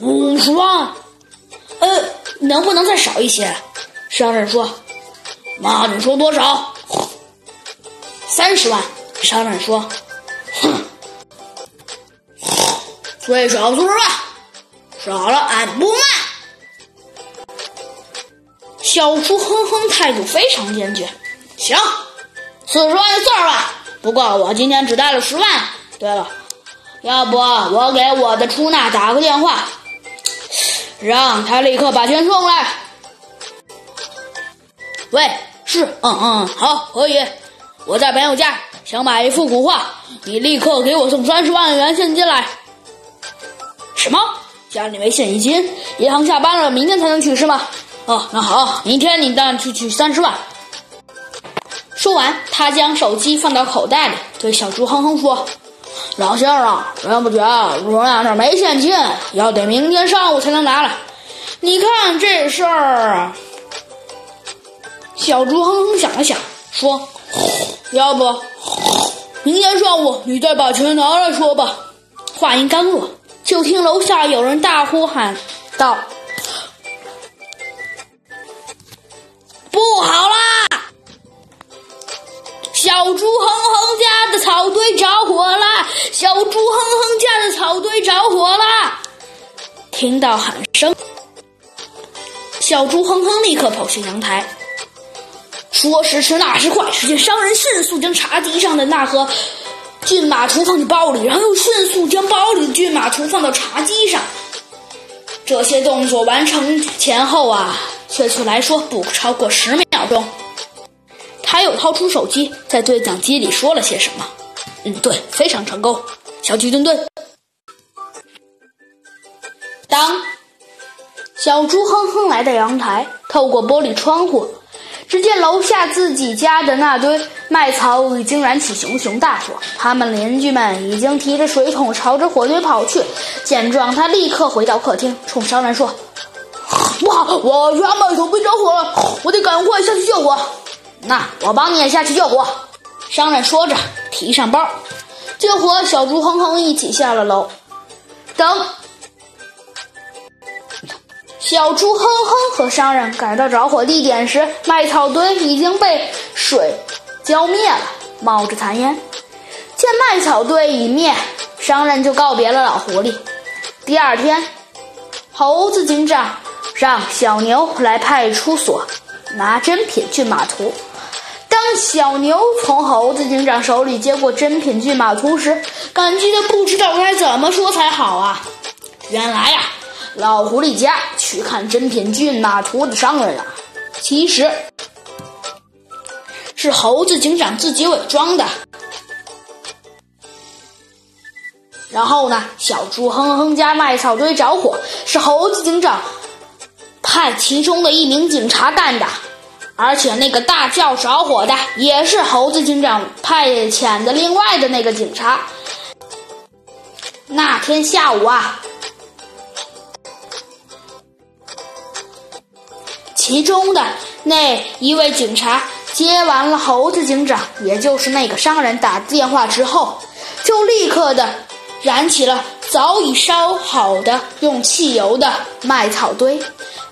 50万，能不能再少一些？商人说。那你说多少？30万。商人说。哼，最少40万，少了俺不卖。小厨哼哼，态度非常坚决。行，40万就40万，不过我今天只带了10万。对了，要不我给我的出纳打个电话，让他立刻把钱送来。喂，是，好，可以。我在朋友家想买一幅古画，你立刻给我送30万元现金来。什么？家里没现金？银行下班了，明天才能取是吗？哦，那好，明天你带去取30万。说完，他将手机放到口袋里，对小猪哼哼说：“老先生，真不巧，我俩这没现金，要得明天上午才能拿来。你看这事儿。”小猪哼哼想了想，说：“要不，明天上午你再把钱拿来说吧。”话音刚落，就听楼下有人大呼喊道：“不好啦！”小猪哼哼家的草堆着火了！小猪哼哼家的草堆着火了！听到喊声，小猪哼哼立刻跑去阳台。说时迟，那时快，只见商人迅速将茶几上的那盒骏马锄放进包里，然后又迅速将包里的骏马锄放到茶几上。这些动作完成前后确切来说不超过10秒钟。他又掏出手机，在对讲机里说了些什么。对，非常成功，小鸡墩墩。当小猪哼哼来到阳台，透过玻璃窗户，只见楼下自己家的那堆麦草已经燃起熊熊大火，他们邻居们已经提着水桶朝着火堆跑去。见状，他立刻回到客厅，冲商人说：“不好，我家麦草被着火了，我得赶快下去救火。”“那我帮你也下去救火。”商人说着提上包，就和小猪哼哼一起下了楼。等小猪哼哼和商人赶到着火地点时，麦草堆已经被水浇灭了，冒着残烟。见麦草堆已灭，商人就告别了老狐狸。第二天，猴子警长让小牛来派出所拿真品骏马图。当小牛从猴子警长手里接过真品骏马图时，感激的不知道该怎么说才好啊！原来老狐狸家去看真品骏马图的商人其实是猴子警长自己伪装的。然后呢，小猪哼哼家麦草堆着火是猴子警长派其中的一名警察干的，而且那个大叫着火的也是猴子警长派遣的另外的那个警察。那天下午其中的那一位警察接完了猴子警长，也就是那个商人打电话之后，就立刻的燃起了早已烧好的用汽油的麦草堆。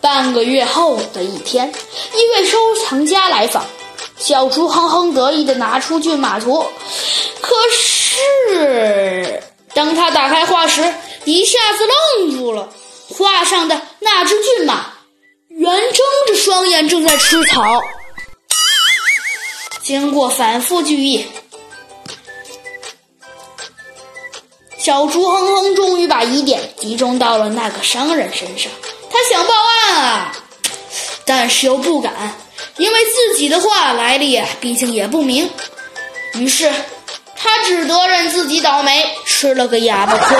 半个月后的一天，一位收藏家来访，小猪哼哼得意地拿出骏马图，可是当他打开画时，一下子愣住了。画上的那只骏马圆睁着双眼，正在吃草。经过反复记忆，小猪哼哼终于把疑点集中到了那个商人身上。他想报案但是又不敢，因为自己的话来历毕竟也不明，于是他只得认自己倒霉，吃了个哑巴亏。